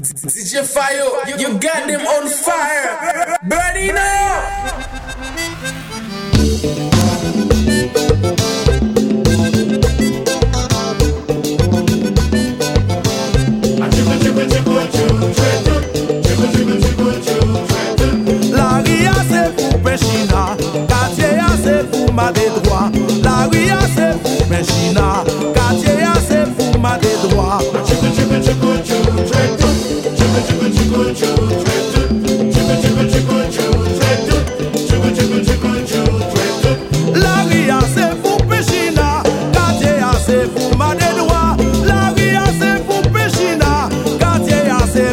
DJ Fayo, you got them on fire, Birdie now! C'est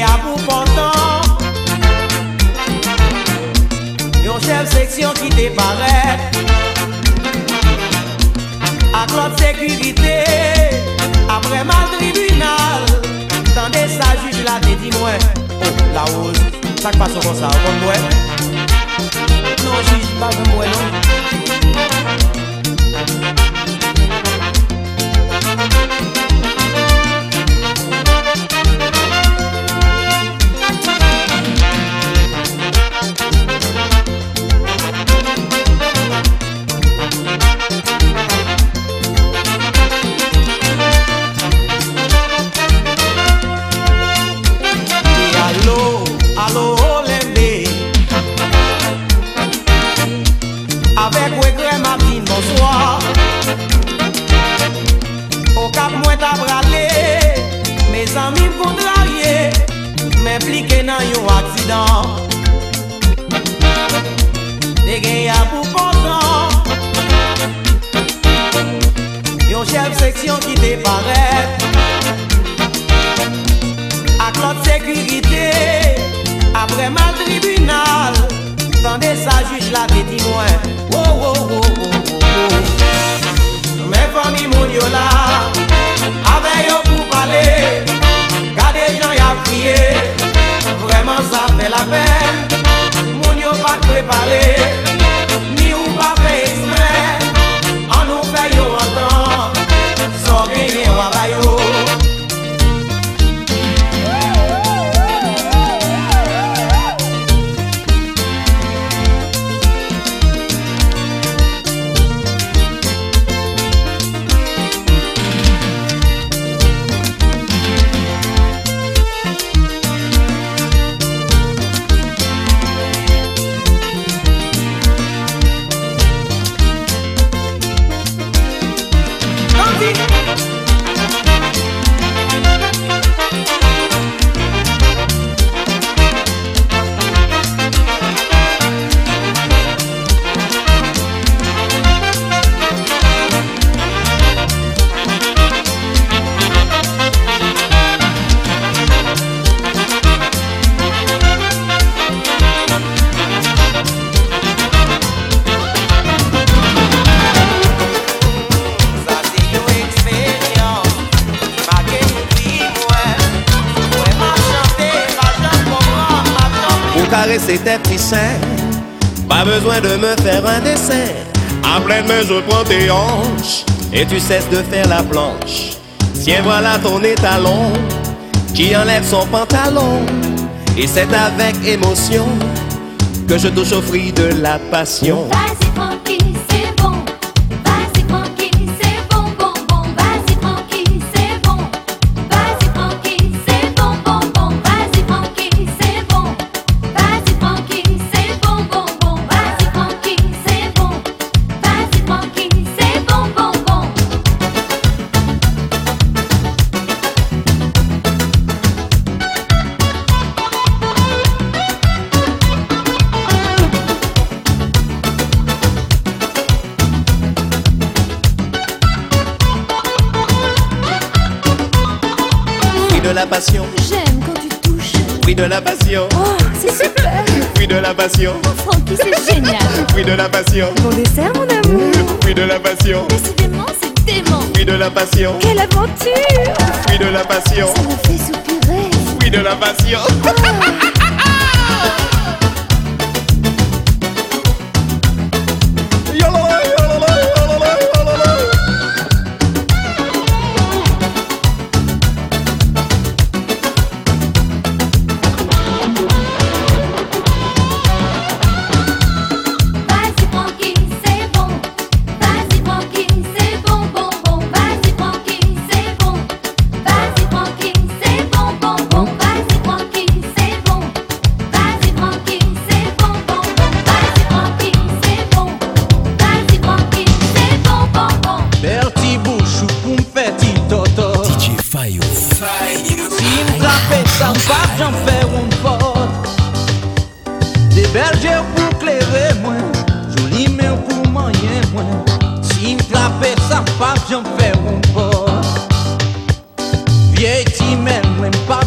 et à bout portant. Yon chef section qui débarrait à clôture sécurité, après mal tribunal, tendez sa juge là, t'es dit moi, oh la rose, ça passe comme ça, comme moi. Non, juge, pas comme moi, non. Pas besoin de me faire un dessin. À pleine main je prends tes hanches et tu cesses de faire la planche. Tiens voilà ton étalon qui enlève son pantalon. Et c'est avec émotion que je touche au fruit de la passion. Vas-y tranquille c'est bon, vas-y tranquille c'est bon bon bon, vas-y tranquille c'est bon, vas-y tranquille c'est bon bon bon, vas-y tranquille c'est bon, vas-y tranquille. J'aime quand tu touches. Fruit de la passion. Oh, c'est super. Fruit de la passion. Oh, Francky, c'est génial. Fruit de la passion. Mon dessert, mon amour. Fruit de la passion. Décidément, c'est dément. Fruit de la passion. Quelle aventure. Fruit de la passion. Ça me fait soupirer. Fruit de la passion. Oh.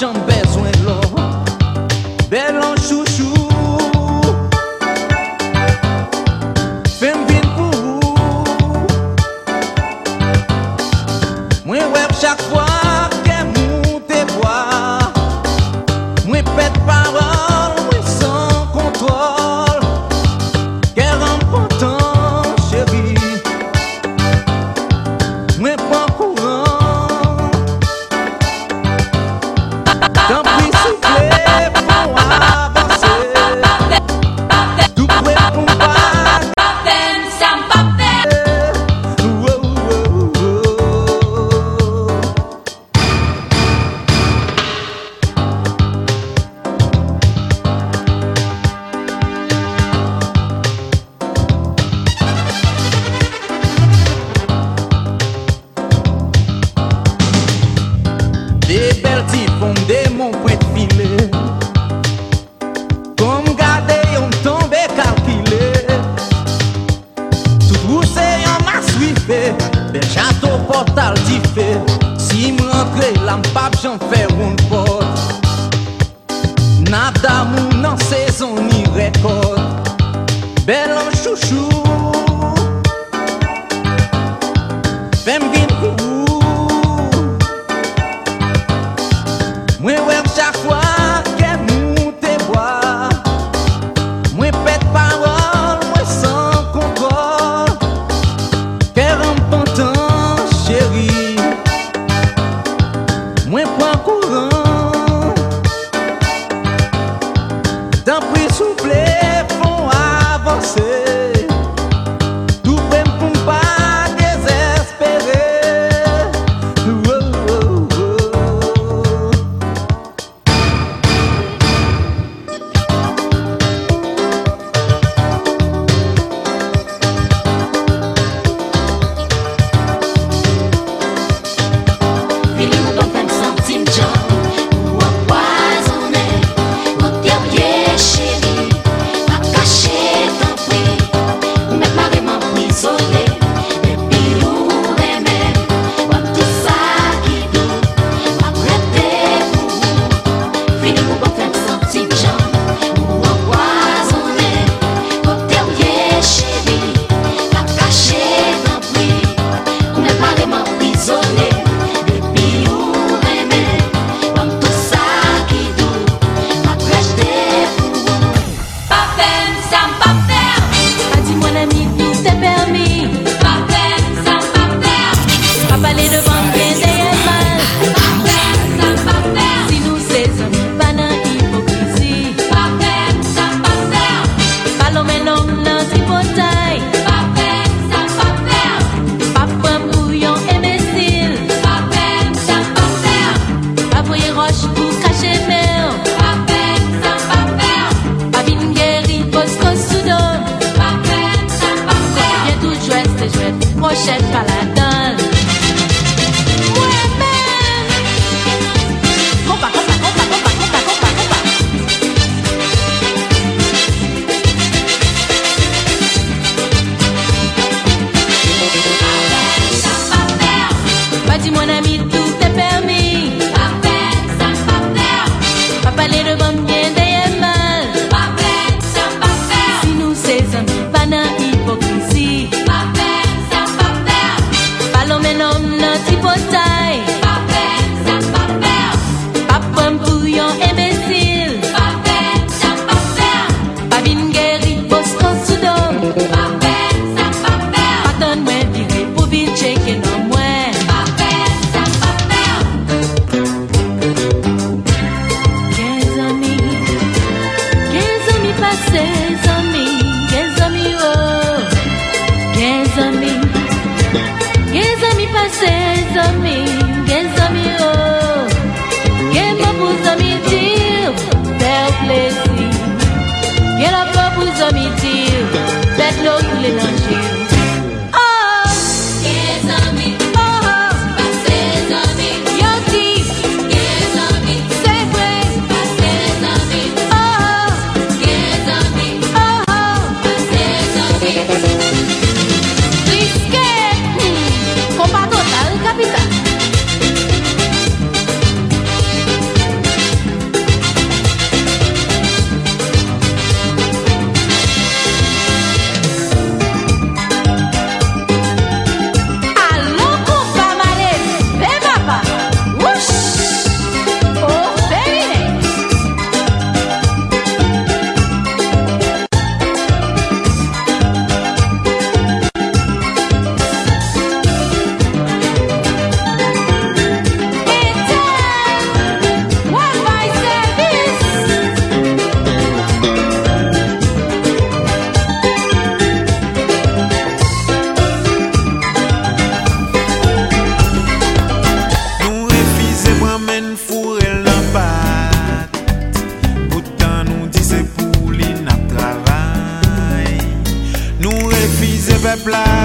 J'en besoin de l'or. Risqué! Combat total, capitaine!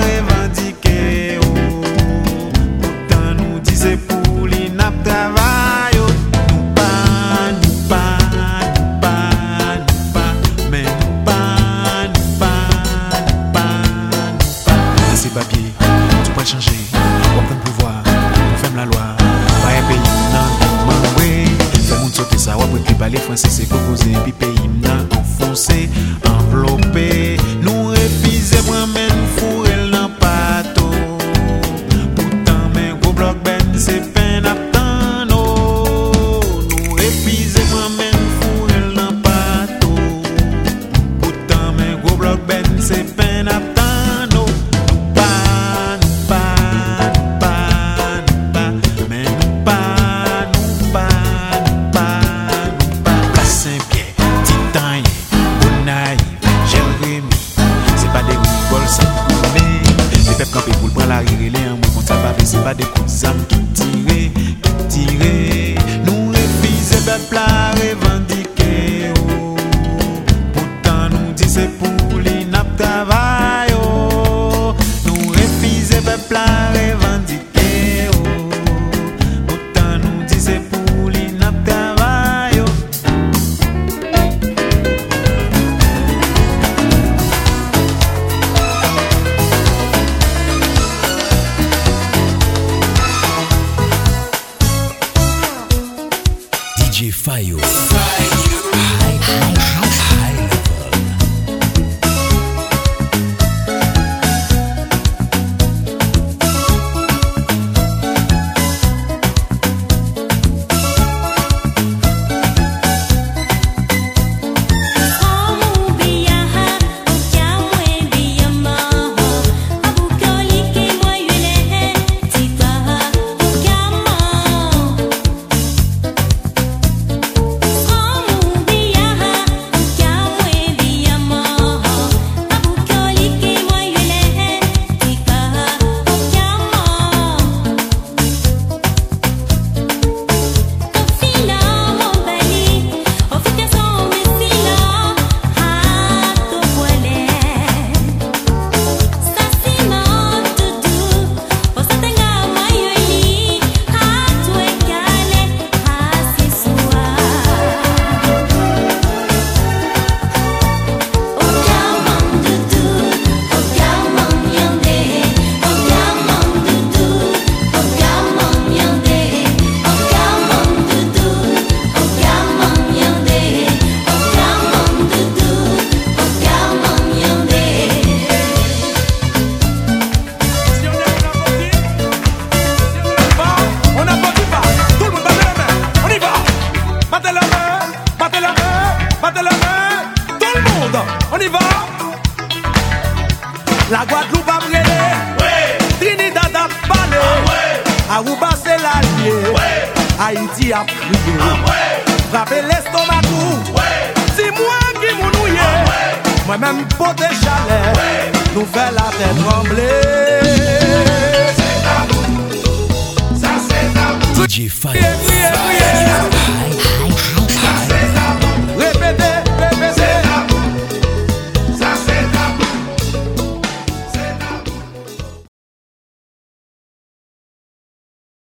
revendiquer. Pourtant nous disait pour l'inap travail. Nous pas, nous pas, nous pas, nous pas. Mais nous pas, nous pas, nous pas, nous pas. C'est papier, tu peux changer. On prend le pouvoir, on ferme la loi. Pas un pays, non, non, oui. Le monde saute ça, on peut plus parler français. C'est proposé, puis pays, non, enfoncé, enveloppé. Nous refusons, moi même fourré. C'est pas des coups d'âme qui tirer, nous refuser peuple à revendiquer. Oh, pourtant nous dit c'est pour l'inap travail. Oh, nous refuser peuple à revendiquer. Oh, pourtant nous dit c'est pour l'inap travail. Fayo. La Guadeloupe a brûlé, oui. Trinidad a parlé, ah, oui. Aruba c'est l'allié, oui. Haïti a brûlé, ah, oui. Frappé l'estomac tout, oui. Si moi qui m'ounouille, ah, oui. Moi-même pote chalet, oui. Nous fait la tête trembler. C'est à vous, ça c'est à vous. DJ Fire.